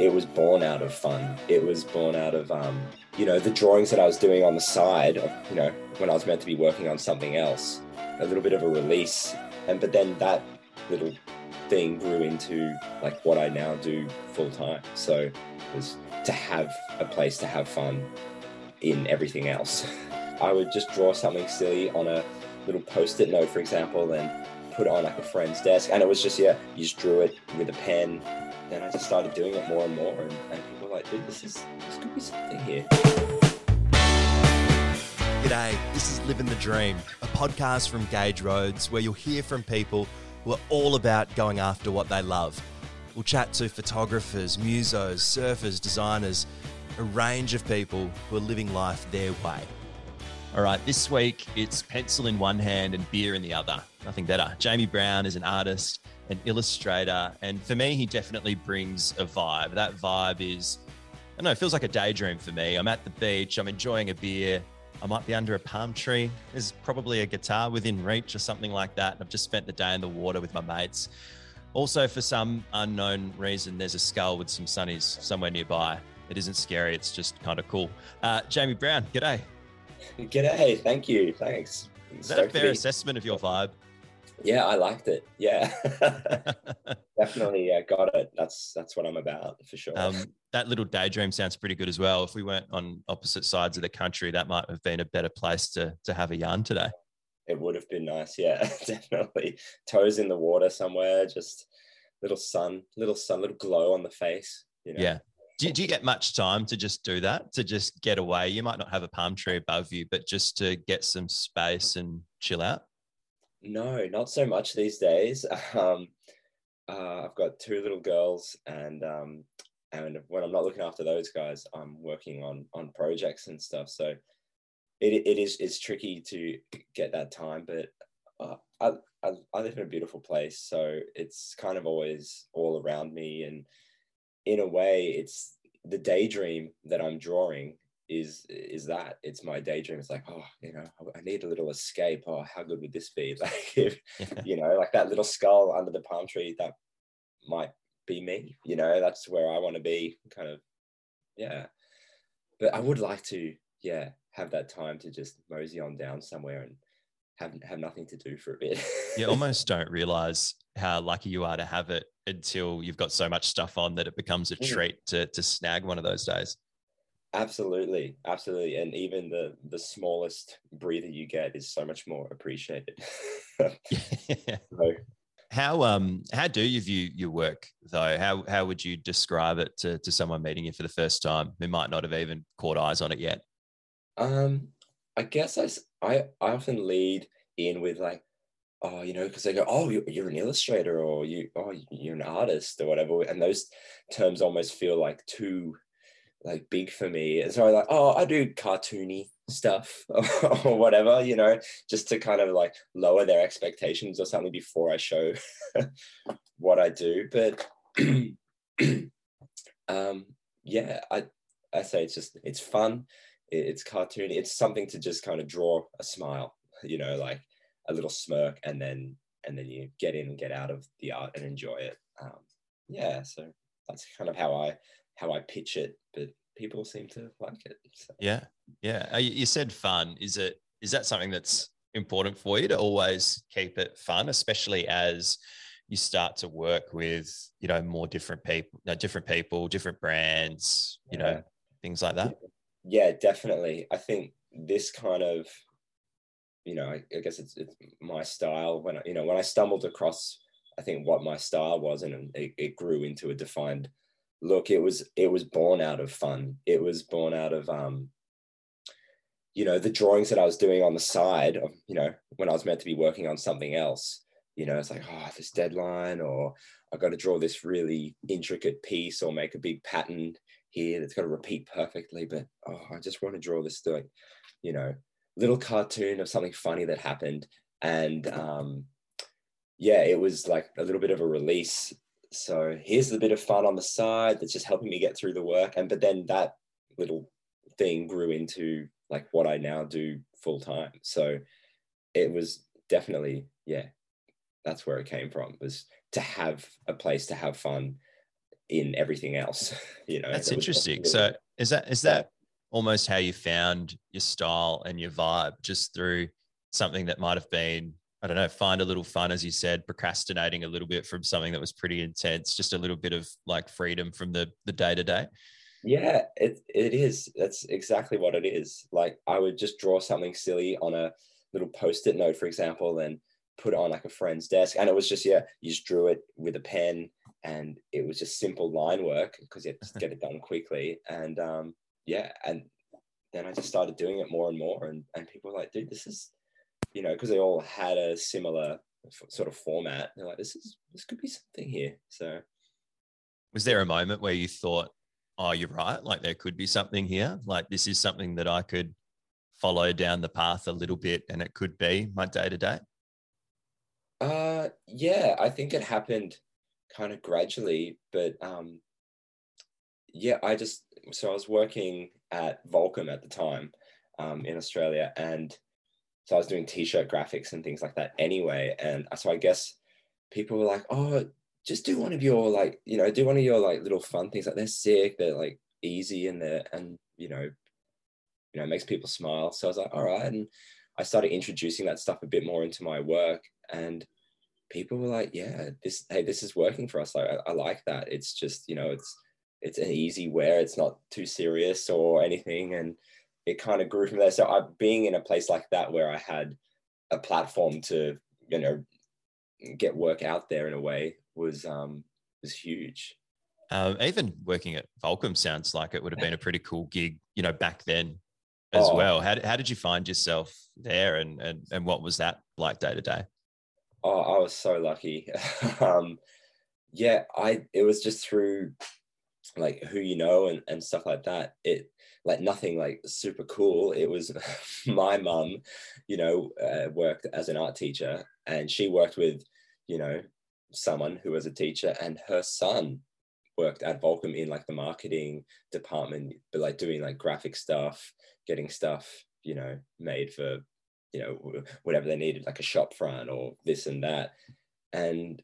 it was born out of fun. It was born out of, you know, the drawings that I was doing on the side, of, you know, when I was meant to be working on something else, a little bit of a release. And, but then that little thing grew into like what I now do full time. So it was to have a place to have fun in everything else. I would just draw something silly on a little post-it note, for example, and put it on like a friend's desk. And it was just, yeah, you just drew it with a pen. Then I just started doing it more and more, and people were like, dude, this could be something here. G'day, this is Living the Dream, a podcast from Gage Roads where you'll hear from people who are all about going after what they love. We'll chat to photographers, musos, surfers, designers, a range of people who are living life their way. All right, this week it's pencil in one hand and beer in the other. Nothing better. Jamie Brown is an artist, an illustrator, and for me, he definitely brings a vibe. That vibe is, I don't know, it feels like a daydream for me. I'm at the beach, I'm enjoying a beer, I might be under a palm tree. There's probably a guitar within reach or something like that. And I've just spent the day in the water with my mates. Also, for some unknown reason, there's a skull with some sunnies somewhere nearby. It isn't scary, it's just kind of cool. Jamie Brown, g'day. G'day, thank you, thanks. Is that a fair assessment of your vibe? Yeah, I liked it, yeah. Definitely got it, that's what I'm about, for sure. That little daydream sounds pretty good as well. If we weren't on opposite sides of the country, that might have been a better place to have a yarn today. It would have been nice, yeah, definitely. Toes in the water somewhere, just little sun, little glow on the face, you know. Yeah. Do you get much time to just do that, to just get away? You might not have a palm tree above you, but just to get some space and chill out? No, not so much these days. I've got two little girls, and when I'm not looking after those guys, I'm working on projects and stuff. So it's tricky to get that time, but I live in a beautiful place, so it's kind of always all around me. And in a way, it's the daydream that I'm drawing is that it's my daydream. It's like, oh, you know, I need a little escape. Oh, how good would this be? Like, if, you know, like that little skull under the palm tree, that might be me, you know, that's where I want to be, kind of. Yeah. But I would like to, yeah, have that time to just mosey on down somewhere and have nothing to do for a bit. You almost don't realize how lucky you are to have it until you've got so much stuff on that it becomes a treat to snag one of those days. Absolutely. And even the smallest breather you get is so much more appreciated. Yeah. So, how do you view your work though? How would you describe it to someone meeting you for the first time who might not have even caught eyes on it yet? I guess I often lead in with like, oh, you know, because they go, oh, you're an illustrator, or you're an artist or whatever. And those terms almost feel like too like big for me. And so I'm like, oh, I do cartoony stuff or whatever, you know, just to kind of like lower their expectations or something before I show what I do. But yeah, I say it's fun. It's cartoony. It's something to just kind of draw a smile, you know, like a little smirk, and then you get in and get out of the art and enjoy it. Yeah, so that's kind of how I pitch it, but people seem to like it. So. Yeah. You said fun. Is that something that's important for you to always keep it fun, especially as you start to work with, you know, more different people, different brands, you know, things like that? Yeah, definitely. I think this kind of, you know, I guess it's my style. When I stumbled across, I think what my style was, and it grew into a defined look. It was born out of fun. It was born out of, you know, the drawings that I was doing on the side of, you know, when I was meant to be working on something else. You know, it's like, oh, this deadline, or I got to draw this really intricate piece, or make a big pattern here that's got to repeat perfectly. But oh, I just want to draw this thing, you know, little cartoon of something funny that happened. And yeah, it was like a little bit of a release. So here's the bit of fun on the side that's just helping me get through the work. And but then that little thing grew into like what I now do full time. So it was definitely, yeah, that's where it came from, was to have a place to have fun in everything else, you know. That's interesting. So is that almost how you found your style and your vibe, just through something that might have been, I don't know, find a little fun, as you said, procrastinating a little bit from something that was pretty intense, just a little bit of like freedom from the day-to-day? Yeah, it is. That's exactly what it is. Like, I would just draw something silly on a little post-it note, for example, and put it on like a friend's desk. And it was just, yeah, you just drew it with a pen, and it was just simple line work because you had to get it done quickly. And yeah, and then I just started doing it more and more, and people were like, dude, this is, you know, because they all had a similar sort of format. They're like, this could be something here. So was there a moment where you thought, oh, you're right, like there could be something here, like this is something that I could follow down the path a little bit and it could be my day-to-day? Yeah, I think it happened kind of gradually, but yeah, I was working at Volcom at the time in Australia, and so I was doing t-shirt graphics and things like that anyway, and so I guess people were like, oh, just do one of your like, you know, do one of your like little fun things, like they're sick, they're like easy, and they're, and you know, it makes people smile. So I was like, all right, and I started introducing that stuff a bit more into my work, and people were like, yeah, this is working for us. Like, I like that. It's just, you know, it's an easy wear. It's not too serious or anything. And it kind of grew from there. So I, being in a place like that where I had a platform to, you know, get work out there in a way was huge. Even working at Volcom sounds like it would have been a pretty cool gig, you know, back then as well. How did you find yourself there, and what was that like day to day? Oh, I was so lucky. Yeah, it was just through like who you know and stuff like that. It like nothing like super cool. It was my mum, you know, worked as an art teacher, and she worked with, you know, someone who was a teacher, and her son worked at Volcom in like the marketing department, but like doing like graphic stuff, getting stuff, you know, made for, you know, whatever they needed, like a shop front or this and that. And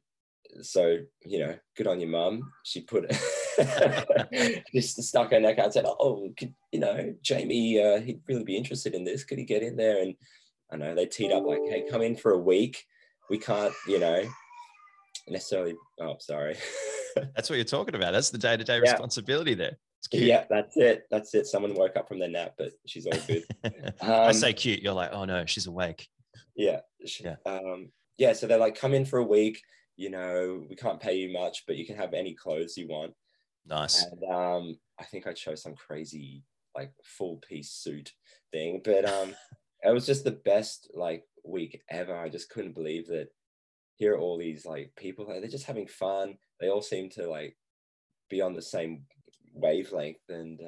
so, you know, good on your mum. She put it, just stuck her neck out and said, oh, could, you know, Jamie, he'd really be interested in this. Could he get in there? And I know they teed up like, hey, come in for a week. We can't, you know, necessarily. Oh, sorry. That's what you're talking about. That's the day-to-day responsibility there. Cute. Yeah, that's it. That's it. Someone woke up from their nap, but she's all good. I say cute. You're like, oh no, she's awake. Yeah. Yeah. Yeah. So they're like, come in for a week. You know, we can't pay you much, but you can have any clothes you want. Nice. And I think I chose some crazy like full piece suit thing, but it was just the best like week ever. I just couldn't believe that here are all these like people. Like, they're just having fun. They all seem to like be on the same wavelength, and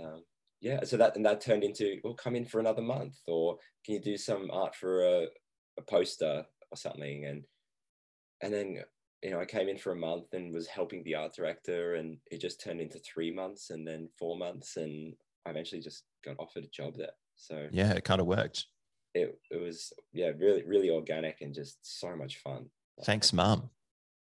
yeah, so that turned into, well, come in for another month, or can you do some art for a poster or something, and then, you know, I came in for a month and was helping the art director, and it just turned into 3 months and then 4 months, and I eventually just got offered a job there. So yeah, it kind of worked. It was, yeah, really, really organic and just so much fun. Thanks, Mum.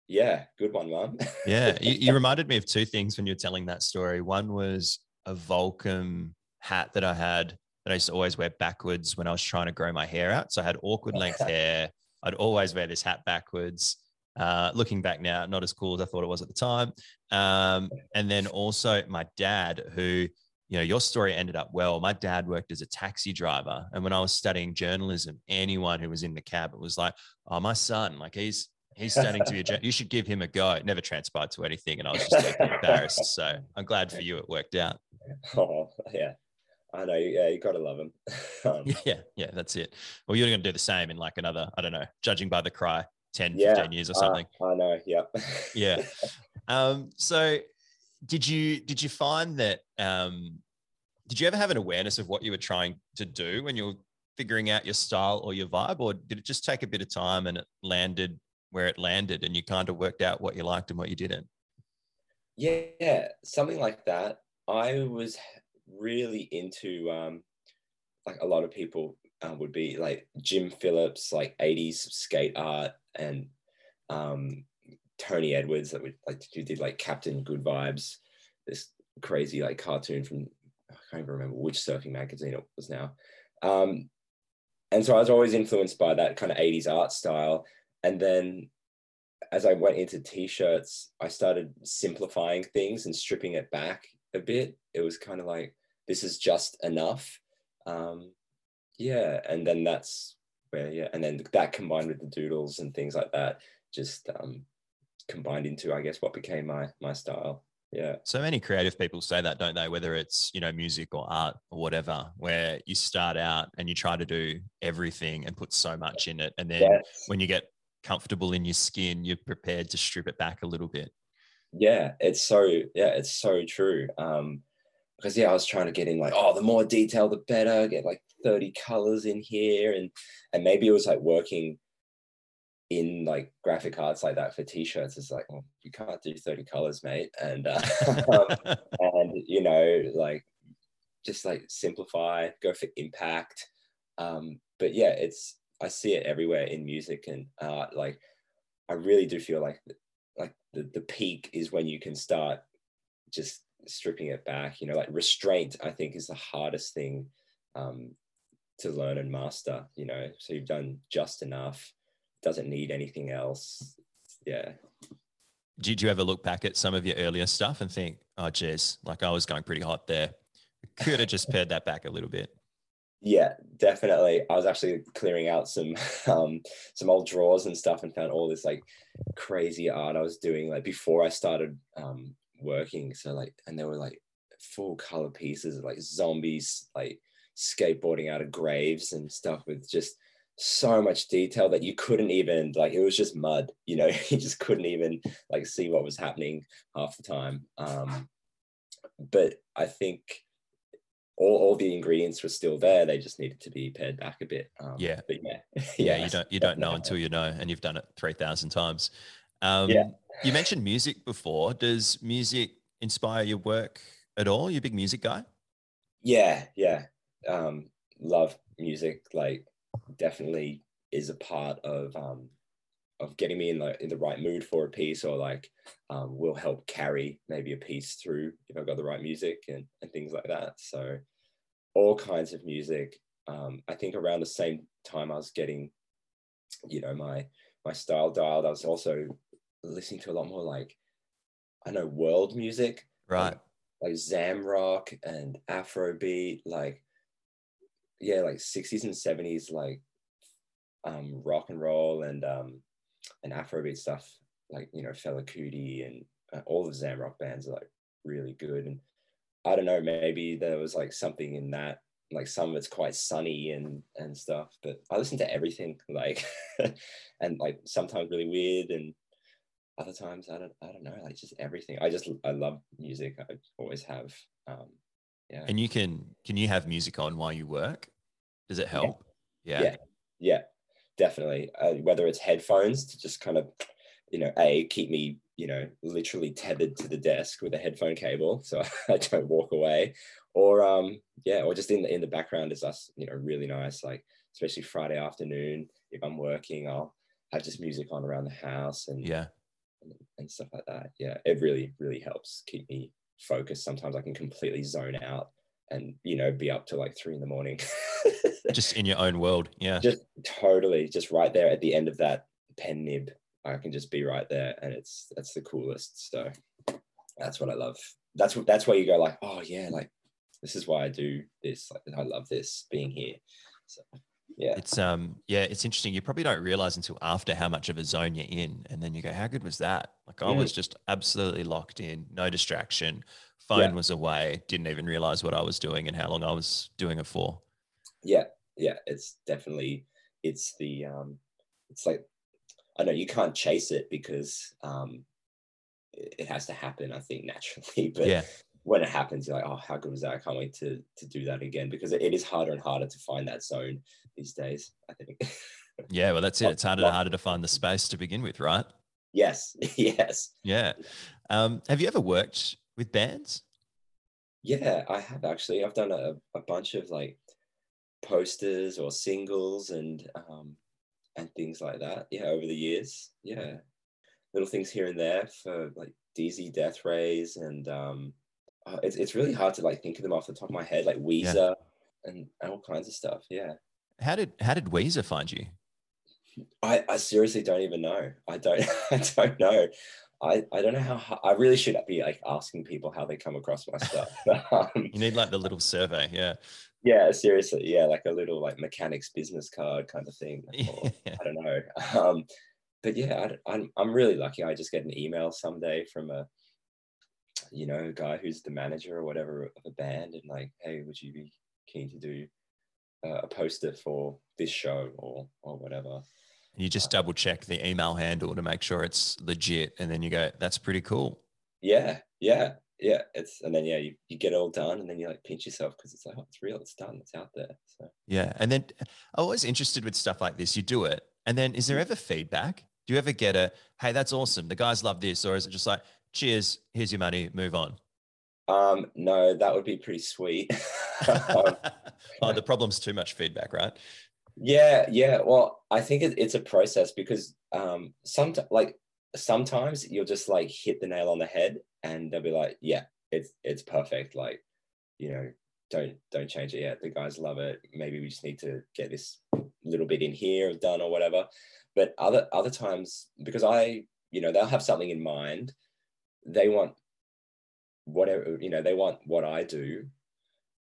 Yeah, good one, Mum. Yeah, you reminded me of two things when you were telling that story. One was a Volcom hat that I had that I used to always wear backwards when I was trying to grow my hair out. So I had awkward length hair. I'd always wear this hat backwards. Looking back now, not as cool as I thought it was at the time. And then also my dad, who, you know, your story ended up well. My dad worked as a taxi driver. And when I was studying journalism, anyone who was in the cab, it was like, oh, my son, like he's starting to be you should give him a go. It never transpired to anything, and I was just embarrassed. So I'm glad for you it worked out. Oh, yeah. I know. Yeah, you got to love him. Yeah, that's it. Well, you're going to do the same in like another, I don't know, judging by the cry, 10, 15 years or something. I know, yep. Yeah. So did you find that, did you ever have an awareness of what you were trying to do when you were figuring out your style or your vibe, or did it just take a bit of time and it landed where it landed and you kind of worked out what you liked and what you didn't? Yeah, something like that. I was really into like a lot of people would be like Jim Phillips, like 80s skate art, and Tony Edwards, that would like, who did like Captain Good Vibes, this crazy like cartoon from, I can't even remember which surfing magazine it was now. And so I was always influenced by that kind of 80s art style. And then as I went into t-shirts, I started simplifying things and stripping it back a bit. It was kind of like, this is just enough. Yeah, and then that's where, yeah, and then that combined with the doodles and things like that, just combined into, I guess, what became my style. Yeah. So many creative people say that, don't they? Whether it's, you know, music or art or whatever, where you start out and you try to do everything and put so much in it. And then when you get comfortable in your skin, you're prepared to strip it back a little bit. Yeah, it's so true. Because yeah, I was trying to get in like, oh, the more detail, the better, get like 30 colors in here. And maybe it was like working in like graphic arts like that for t-shirts. It's like, well, you can't do 30 colors, mate. And, and you know, like just like simplify, go for impact. But yeah, it's, I see it everywhere in music and art. Like, I really do feel like the peak is when you can start just stripping it back, you know, like restraint, I think, is the hardest thing to learn and master, you know. So you've done just enough, doesn't need anything else. Yeah. Did you ever look back at some of your earlier stuff and think, oh geez, like I was going pretty hot there, I could have just pared that back a little bit? Yeah, definitely. I was actually clearing out some old drawers and stuff and found all this like crazy art I was doing like before I started working. So like, and there were like full color pieces of like zombies like skateboarding out of graves and stuff with just so much detail that you couldn't even, like, it was just mud, you know. You just couldn't even like see what was happening half the time. But I think all the ingredients were still there, they just needed to be pared back a bit. But yeah, you don't know until you know, and you've done it 3,000 times. You mentioned music before. Does music inspire your work at all? You're a big music guy? Yeah. Love music. Like, definitely is a part of getting me in the right mood for a piece, or like will help carry maybe a piece through if I've got the right music and things like that. So all kinds of music. I think around the same time I was getting, you know, my style dialed, I was also listening to a lot more like, I know, world music, right? Like Zamrock and Afrobeat, like, yeah, like 60s and 70s, like rock and roll and Afrobeat stuff, like, you know, Fela Kuti and all of Zamrock bands are like really good. And I don't know, maybe there was like something in that, like some of it's quite sunny and stuff, but I listen to everything, like, and like sometimes really weird and other times I don't know, like just everything. I love music. I always have. Yeah. And can you have music on while you work? Does it help? Yeah, definitely. Whether it's headphones to just kind of, you know, keep me, you know, literally tethered to the desk with a headphone cable, so I don't walk away. Or or just in the background is us, you know, really nice. Like, especially Friday afternoon, if I'm working, I'll have just music on around the house and stuff like that. Yeah, it really, really helps keep me focused. Sometimes I can completely zone out and, you know, be up to like 3 a.m. Just in your own world. Yeah, just totally, just right there at the end of that pen nib, I can just be right there, and that's the coolest. So that's what I love. That's where you go like, oh yeah, like this is why I do this. Like, I love this, being here. So yeah, it's interesting. You probably don't realize until after how much of a zone you're in, and then you go, how good was that? Like, I was just absolutely locked in, no distraction. Phone was away. Didn't even realize what I was doing and how long I was doing it for. Yeah. It's definitely, it's like, I know you can't chase it because it has to happen, I think, naturally. But when it happens, you're like, oh, how good was that? I can't wait to do that again, because it is harder and harder to find that zone these days, I think. Yeah, well, that's it. It's harder and harder to find the space to begin with, right? Yes. Yeah. Have you ever worked with bands? Yeah, I have actually. I've done a bunch of like posters or singles and things like that, yeah, over the years. Yeah, little things here and there for like DZ Deathrays and it's really hard to like think of them off the top of my head, like Weezer and all kinds of stuff. Yeah. How did Weezer find you? I seriously don't even know. I don't know. I don't know how. I really should be like asking people how they come across my stuff. You need like the little survey. Yeah. Yeah, seriously. Yeah, like a little like mechanics business card kind of thing. Or, I don't know. But yeah, I'm really lucky. I just get an email someday from a, you know, guy who's the manager or whatever of a band, and like, hey, would you be keen to do a poster for this show or whatever? You just double check the email handle to make sure it's legit, and then you go, that's pretty cool. Yeah. It's, and then yeah, you get it all done, and then you like pinch yourself because it's like, oh, it's real, it's done, it's out there. So yeah. And then I'm always interested with stuff like this. You do it, and then is there ever feedback? Do you ever get a, hey, that's awesome, the guys love this? Or is it just like, cheers, here's your money, move on? No, that would be pretty sweet. Oh, the problem's too much feedback, right? Yeah. Well, I think it's a process because sometimes you'll just like hit the nail on the head and they'll be like, yeah, it's perfect. Like, you know, don't change it yet. The guys love it. Maybe we just need to get this little bit in here done or whatever. But other times, because you know, they'll have something in mind. They want whatever, you know, they want what I do.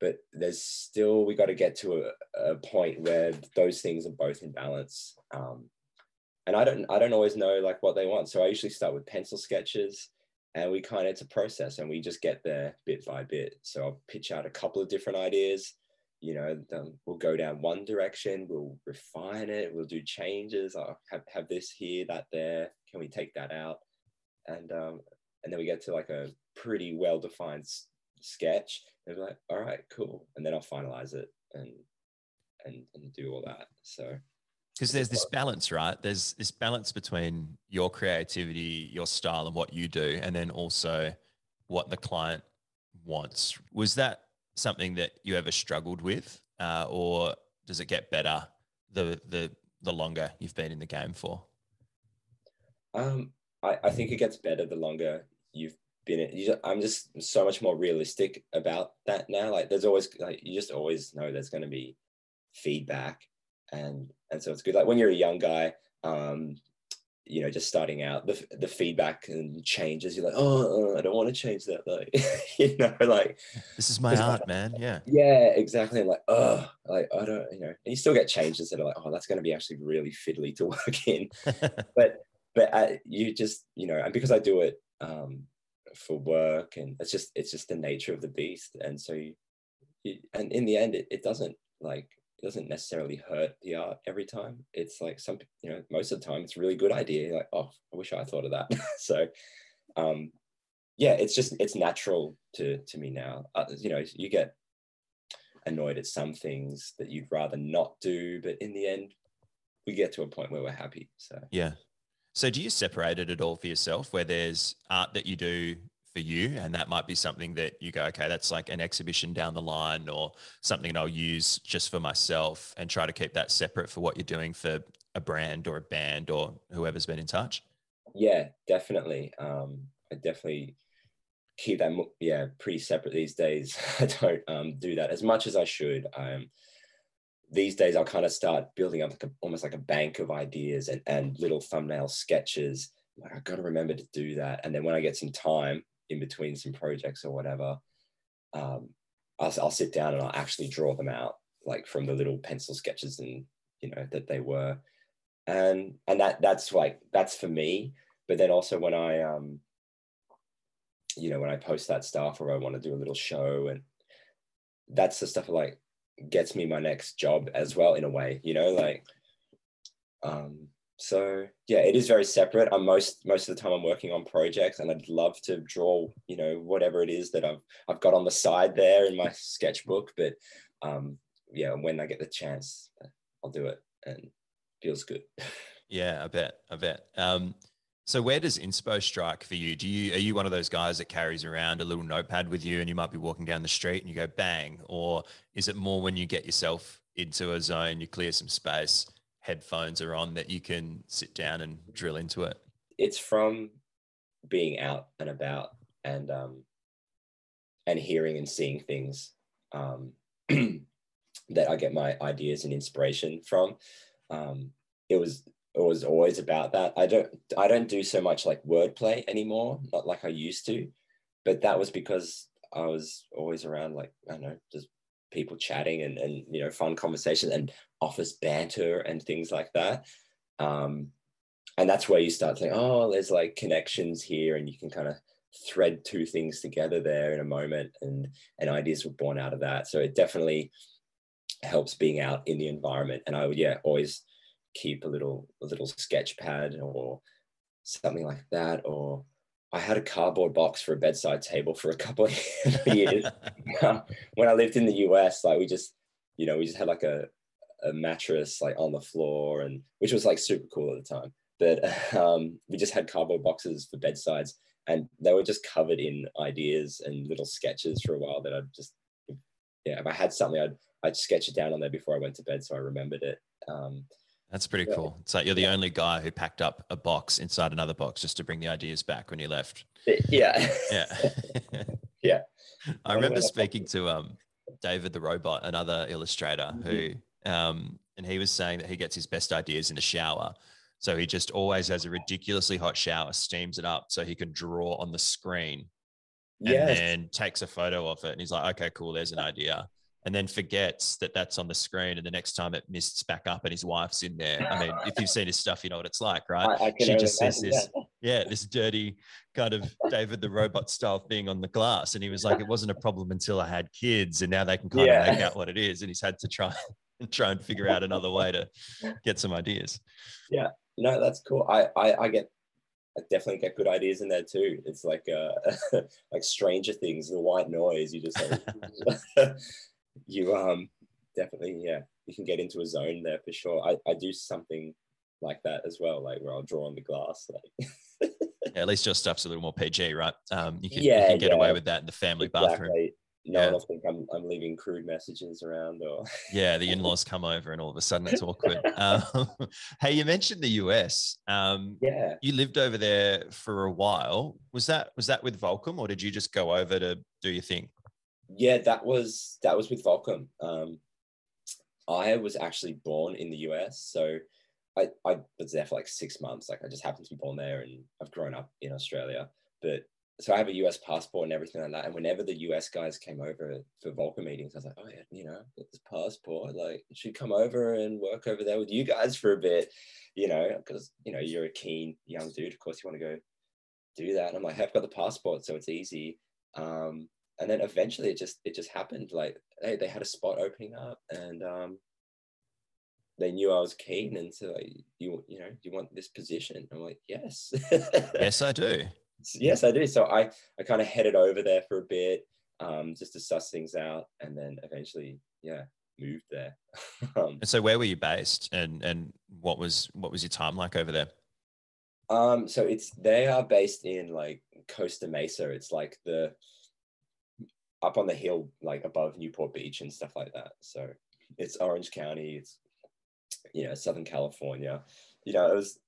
But there's still, we got to get to a point where those things are both in balance. And I don't always know like what they want. So I usually start with pencil sketches, and it's a process, and we just get there bit by bit. So I'll pitch out a couple of different ideas, you know, we'll go down one direction, we'll refine it, we'll do changes. I'll have this here, that there, can we take that out? And then we get to like a pretty well-defined sketch. They'll be like, all right, cool. And then I'll finalize it and do all that. So, because there's this balance, right? There's this balance between your creativity, your style and what you do, and then also what the client wants. Was that something that you ever struggled with? Or does it get better the longer you've been in the game for? I think it gets better the longer you've been in. I'm just so much more realistic about that now. Like there's always, like, you just always know there's going to be feedback, and so it's good. Like when you're a young guy, you know, just starting out, the feedback and changes, you're like, oh, I don't want to change that, like, you know, like, this is my art, man. Yeah, exactly. I'm like, oh, like, I don't, you know. And you still get changes that are like, oh, that's going to be actually really fiddly to work in. But you just, you know, and because I do it for work, and it's just the nature of the beast. And so and in the end, it doesn't necessarily hurt the art every time. It's like you know, most of the time it's a really good idea. You're like, oh, I wish I thought of that. So, yeah, it's natural to me now. You know, you get annoyed at some things that you'd rather not do, but in the end, we get to a point where we're happy. So yeah. So do you separate it at all for yourself, where there's art that you do for you, and that might be something that you go, okay, that's like an exhibition down the line or something I'll use just for myself, and try to keep that separate for what you're doing for a brand or a band or whoever's been in touch? Yeah, definitely. I definitely keep that pretty separate these days. I don't do that as much as I should. These days I'll kind of start building up like almost like a bank of ideas and little thumbnail sketches. Like, I've got to remember to do that. And then when I get some time in between some projects or whatever, I'll sit down and I'll actually draw them out, like from the little pencil sketches and, you know, that they were. And that's for me. But then also when I, you know, when I post that stuff, or I want to do a little show, and that's the stuff like, gets me my next job as well, in a way, you know, like, so yeah, it is very separate. I'm most of the time I'm working on projects, and I'd love to draw, you know, whatever it is that I've got on the side there in my sketchbook, but yeah, when I get the chance, I'll do it, and it feels good. Yeah, I bet. So where does inspo strike for you? Are you one of those guys that carries around a little notepad with you, and you might be walking down the street and you go bang? Or is it more when you get yourself into a zone, you clear some space, headphones are on, that you can sit down and drill into it? It's from being out and about, and and hearing and seeing things that I get my ideas and inspiration from. It was always about that. I don't do so much like wordplay anymore, not like I used to, but that was because I was always around, like, I don't know, just people chatting and you know, fun conversation and office banter and things like that. And that's where you start to think, oh, there's like connections here, and you can kind of thread two things together there in a moment, and ideas were born out of that. So it definitely helps being out in the environment. And I would, yeah, always keep a little sketch pad or something like that. Or I had a cardboard box for a bedside table for a couple of years. When I lived in the US, like we just had like a mattress like on the floor, and which was like super cool at the time. But we just had cardboard boxes for bedsides, and they were just covered in ideas and little sketches for a while that I'd just, yeah, if I had something, I'd sketch it down on there before I went to bed, so I remembered it. That's pretty cool. It's like you're the only guy who packed up a box inside another box just to bring the ideas back when you left. Yeah. Yeah. Yeah. I remember speaking to David the Robot, another illustrator, mm-hmm. who, and he was saying that he gets his best ideas in the shower. So he just always has a ridiculously hot shower, steams it up so he can draw on the screen, yes. and then takes a photo of it. And he's like, okay, cool, there's an idea. And then forgets that that's on the screen, and the next time it mists back up and his wife's in there. I mean, if you've seen his stuff, you know what it's like, right? She just says this, yeah, this dirty kind of David the Robot style thing on the glass. And he was like, it wasn't a problem until I had kids, and now they can kind of make out what it is. And he's had to try and figure out another way to get some ideas. Yeah, no, that's cool. I definitely get good ideas in there too. It's like like Stranger Things, the white noise. You just like, you definitely, yeah, you can get into a zone there for sure. I do something like that as well, like where I'll draw on the glass, like yeah, at least your stuff's a little more PG, right? You can get away with that in the family bathroom. No one will think I'm leaving crude messages around, or yeah, the in-laws come over and all of a sudden it's awkward. Hey, you mentioned the US. Yeah, you lived over there for a while. Was that with Volcom, or did you just go over to do your thing? Yeah, that was with Volcom. I was actually born in the US, so I was there for like 6 months. Like, I just happened to be born there, and I've grown up in Australia. But so I have a US passport and everything like that. And whenever the US guys came over for Volcom meetings, I was like, oh yeah, you know, I've got this passport, like I should come over and work over there with you guys for a bit, you know, because you know, you're a keen young dude, of course you want to go do that. And I'm like, hey, I've got the passport, so it's easy. And then eventually it just happened. Like, hey, they had a spot opening up, and they knew I was keen, and so like, you want this position? I'm like, yes. Yes, I do. So I kind of headed over there for a bit, just to suss things out, and then eventually, yeah, moved there. And so where were you based, and what was your time like over there? So they are based in like Costa Mesa. It's like the up on the hill, like above Newport Beach and stuff like that. So it's Orange County, it's, you know, Southern California, you know, it was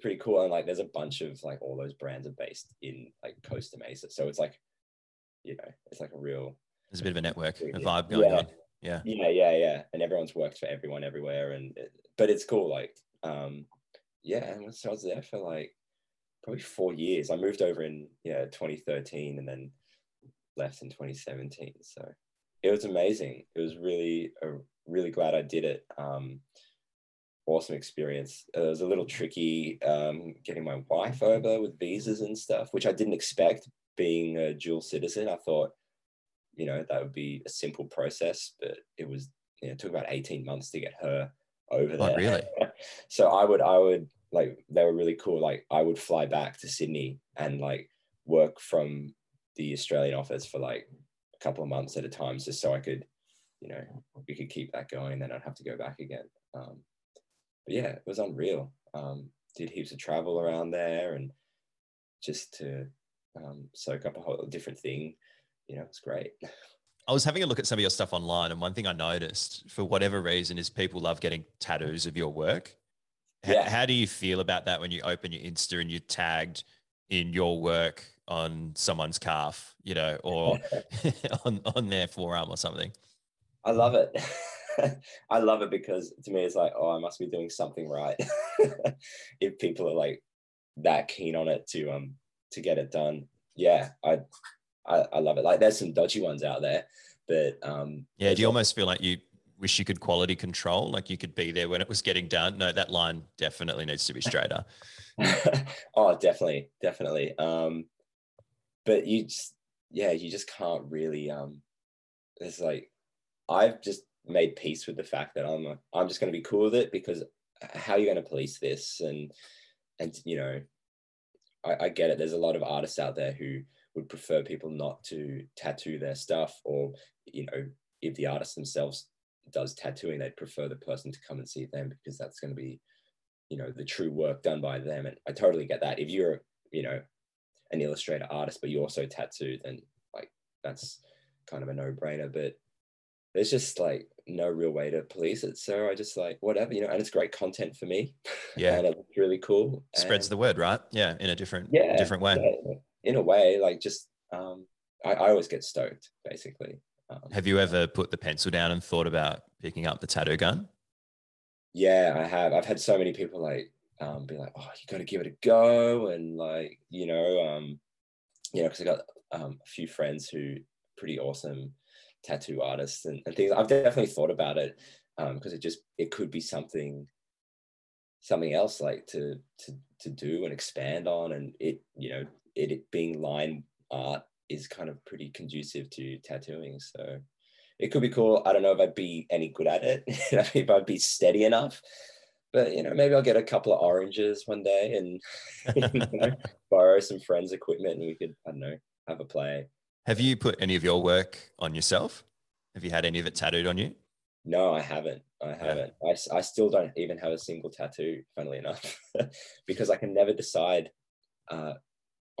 pretty cool. And like, there's a bunch of like, all those brands are based in like Costa Mesa. So it's like, you know, it's like there's a bit of a network, a vibe going on. Yeah. Yeah. And everyone's worked for everyone everywhere. But it's cool. Like, yeah. And so I was there for like probably 4 years. I moved over in 2013, and then left in 2017. So it was amazing. It was really glad I did it. Awesome experience. It was a little tricky getting my wife over with visas and stuff, which I didn't expect, being a dual citizen. I thought, you know, that would be a simple process, but it was, you know, it took about 18 months to get her over there. Oh, really? So I would like, they were really cool. Like, I would fly back to Sydney and like work from the Australian office for like a couple of months at a time, just so I could, you know, we could keep that going, then I'd have to go back again. But yeah, it was unreal. Did heaps of travel around there, and just to soak up a whole different thing, you know, it's great. I was having a look at some of your stuff online, and one thing I noticed, for whatever reason, is people love getting tattoos of your work. Yeah. How do you feel about that when you open your Insta and you're tagged in your work on someone's calf, you know, or on their forearm or something. I love it. I love it because to me it's like, oh, I must be doing something right if people are like that keen on it to get it done. Yeah, I love it. Like, there's some dodgy ones out there, but yeah. Do you almost feel like you wish you could quality control, like you could be there when it was getting done? No, that line definitely needs to be straighter. Oh, definitely. But you just can't really. It's like I've just made peace with the fact that I'm just going to be cool with it, because how are you going to police this? And you know, I get it. There's a lot of artists out there who would prefer people not to tattoo their stuff, or, you know, if the artist themselves does tattooing, they'd prefer the person to come and see them, because that's going to be, you know, the true work done by them. And I totally get that. If you're, you know, an illustrator artist, but you also tattoo, then like that's kind of a no-brainer. But there's just like no real way to police it, so I just like whatever, you know. And it's great content for me. Yeah, and it looks really cool. Spreads the word, right? Yeah, in a different way. Yeah. In a way, like just I always get stoked, basically. Have you ever put the pencil down and thought about picking up the tattoo gun? Yeah, I have. I've had so many people like be like, "Oh, you got to give it a go," and like, you know, because I got a few friends who are pretty awesome tattoo artists and things. I've definitely thought about it because it could be something else, like to do and expand on, and it, you know. It being line art is kind of pretty conducive to tattooing, so it could be cool. I don't know if I'd be any good at it, if I'd be steady enough, but you know, maybe I'll get a couple of oranges one day and you know, borrow some friends' equipment, and we could, I don't know, have a play. Have you put any of your work on yourself? Have you had any of it tattooed on you? No, I haven't. I still don't even have a single tattoo, funnily enough, because I can never decide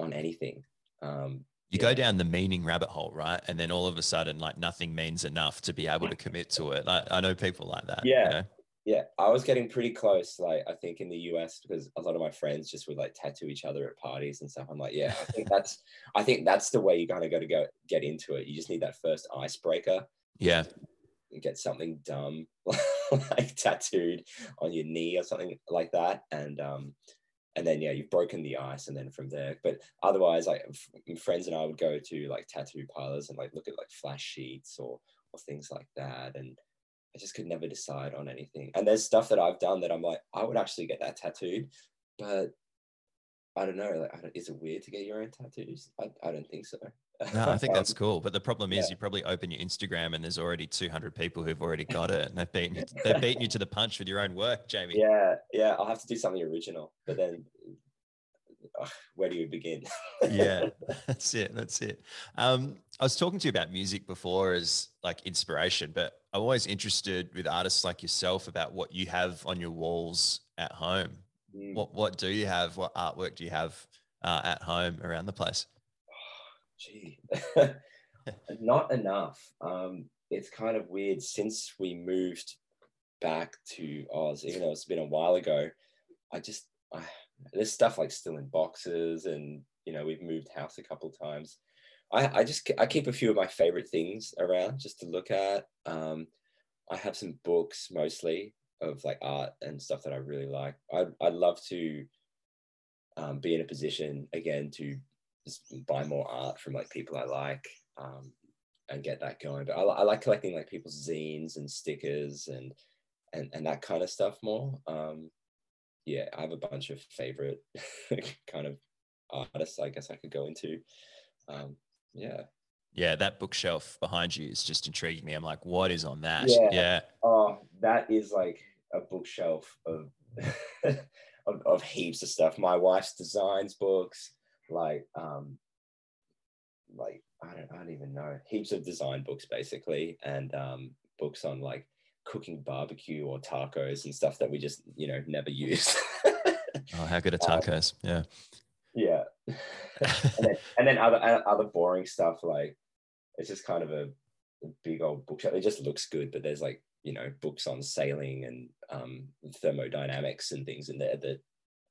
on anything. You go down the meaning rabbit hole, right? And then all of a sudden, like, nothing means enough to be able to commit to it. Like, I know people like that. Yeah, you know? Yeah. I was getting pretty close, like, I think in the US, because a lot of my friends just would like tattoo each other at parties and stuff. I'm like, yeah, I think that's the way you kind of got to go get into it. You just need that first icebreaker. Yeah, and get something dumb like tattooed on your knee or something like that, and then, yeah, you've broken the ice, and then from there. But otherwise, like, friends and I would go to like tattoo parlors and like look at like flash sheets or things like that, and I just could never decide on anything. And there's stuff that I've done that I'm like, I would actually get that tattooed, but I don't know. Like, is it weird to get your own tattoos? I don't think so. No, I think that's cool. But the problem is, you probably open your Instagram and there's already 200 people who've already got it, and they've beaten you to the punch with your own work, Jamie. Yeah. I'll have to do something original. But then, where do you begin? Yeah, that's it. I was talking to you about music before as like inspiration, but I'm always interested with artists like yourself about what you have on your walls at home. Mm. What do you have? What artwork do you have at home around the place? Gee, not enough. It's kind of weird since we moved back to Oz, even though it's been a while ago. There's stuff like still in boxes, and you know, we've moved house a couple of times. I keep a few of my favorite things around just to look at. I have some books mostly of like art and stuff that I really like. I'd love to be in a position again to just buy more art from like people I like and get that going. But I like collecting like people's zines and stickers and that kind of stuff more. Yeah, I have a bunch of favorite kind of artists I guess I could go into. Yeah, that bookshelf behind you is just intriguing me. I'm like, what is on that? Yeah. Oh, that is like a bookshelf of of heaps of stuff. My wife's designs books, like I don't even know, heaps of design books basically, and books on like cooking barbecue or tacos and stuff that we just, you know, never use. Oh, how good are tacos? Yeah. and then other boring stuff, like it's just kind of a big old bookshelf. It just looks good, but there's like, you know, books on sailing and thermodynamics and things in there that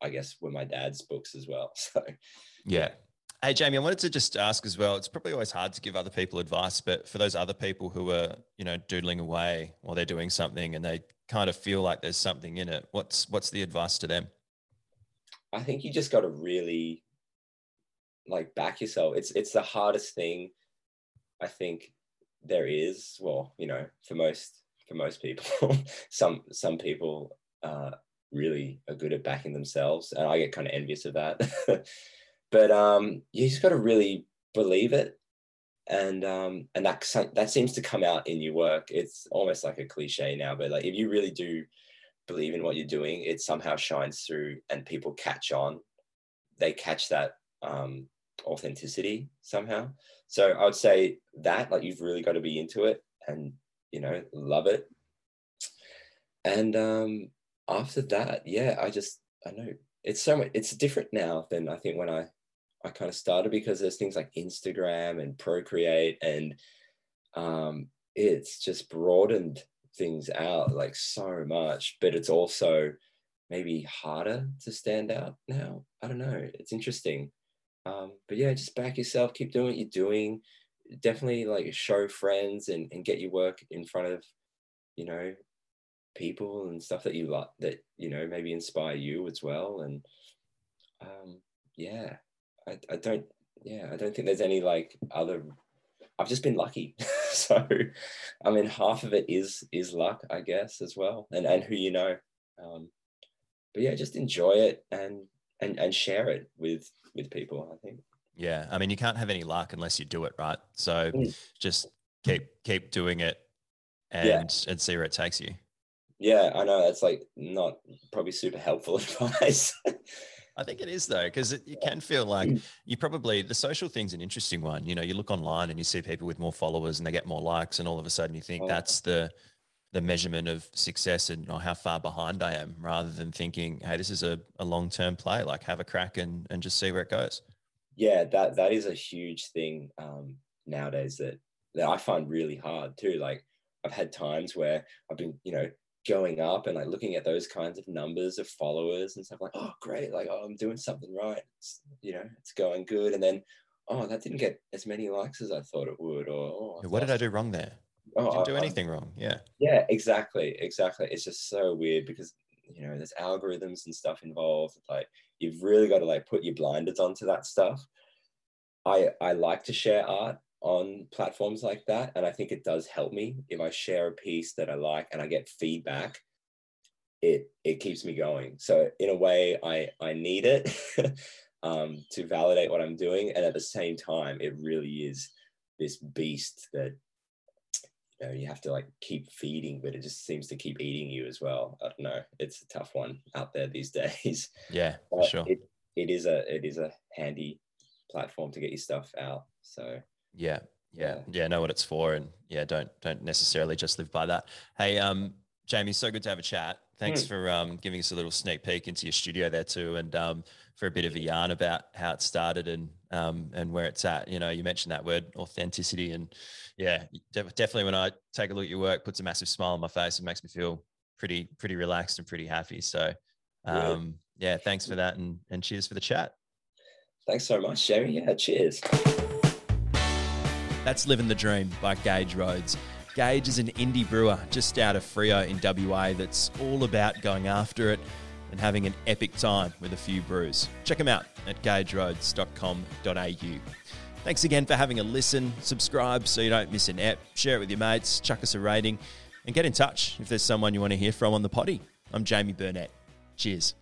I guess were my dad's books as well. So yeah. Hey, Jamie, I wanted to just ask as well, it's probably always hard to give other people advice, but for those other people who are, you know, doodling away while they're doing something and they kind of feel like there's something in it, what's the advice to them? I think you just got to really like back yourself. It's the hardest thing I think there is. Well, you know, for most people, some people really are good at backing themselves, and I get kind of envious of that. But you just got to really believe it, and that seems to come out in your work. It's almost like a cliche now, but like if you really do believe in what you're doing, it somehow shines through, and people catch on. They catch that authenticity somehow. So I would say that like you've really got to be into it, and you know, love it. And after that, yeah, I know it's so much. It's different now than I think when I kind of started, because there's things like Instagram and Procreate, and it's just broadened things out like so much, but it's also maybe harder to stand out now. I don't know. It's interesting. But yeah, just back yourself, keep doing what you're doing. Definitely like show friends and get your work in front of, you know, people and stuff that you like, that, you know, maybe inspire you as well. And yeah. I don't think there's any like other, I've just been lucky. So, I mean, half of it is luck, I guess, as well. And who, you know, but yeah, just enjoy it and share it with people, I think. Yeah. I mean, you can't have any luck unless you do it right. So just keep doing it and see where it takes you. Yeah. I know that's like not probably super helpful advice. I think it is though, because you can feel like you probably, the social thing's an interesting one. You know, you look online and you see people with more followers and they get more likes, and all of a sudden you think that's the measurement of success and how far behind I am, rather than thinking, hey, this is a long-term play, like have a crack and just see where it goes. Yeah, that is a huge thing nowadays that I find really hard too. Like I've had times where I've been, you know, going up and like looking at those kinds of numbers of followers and stuff, like, oh great, like, oh, I'm doing something right, it's, you know, it's going good. And then, oh, that didn't get as many likes as I thought it would, or oh, what did I do wrong there? Oh, didn't do anything wrong. Yeah exactly. It's just so weird because, you know, there's algorithms and stuff involved. Like you've really got to like put your blinders onto that stuff. I like to share art on platforms like that, and I think it does help me. If I share a piece that I like and I get feedback, it keeps me going. So in a way, I need it to validate what I'm doing, and at the same time, it really is this beast that, you know, you have to like keep feeding, but it just seems to keep eating you as well. I don't know, it's a tough one out there these days. Yeah, for sure. It is a handy platform to get your stuff out. So yeah, know what it's for, and yeah, don't necessarily just live by that. Hey, Jamie, so good to have a chat. Thanks for giving us a little sneak peek into your studio there too, and for a bit of a yarn about how it started and where it's at. You know, you mentioned that word authenticity, and yeah, definitely when I take a look at your work, puts a massive smile on my face. It makes me feel pretty relaxed and pretty happy. So yeah, thanks for that, and cheers for the chat. Thanks so much, Jamie. Yeah, cheers. That's Living the Dream by Gage Roads. Gage is an indie brewer just out of Frio in WA that's all about going after it and having an epic time with a few brews. Check him out at gageroads.com.au. Thanks again for having a listen. Subscribe so you don't miss an ep. Share it with your mates. Chuck us a rating and get in touch if there's someone you want to hear from on the potty. I'm Jamie Burnett. Cheers.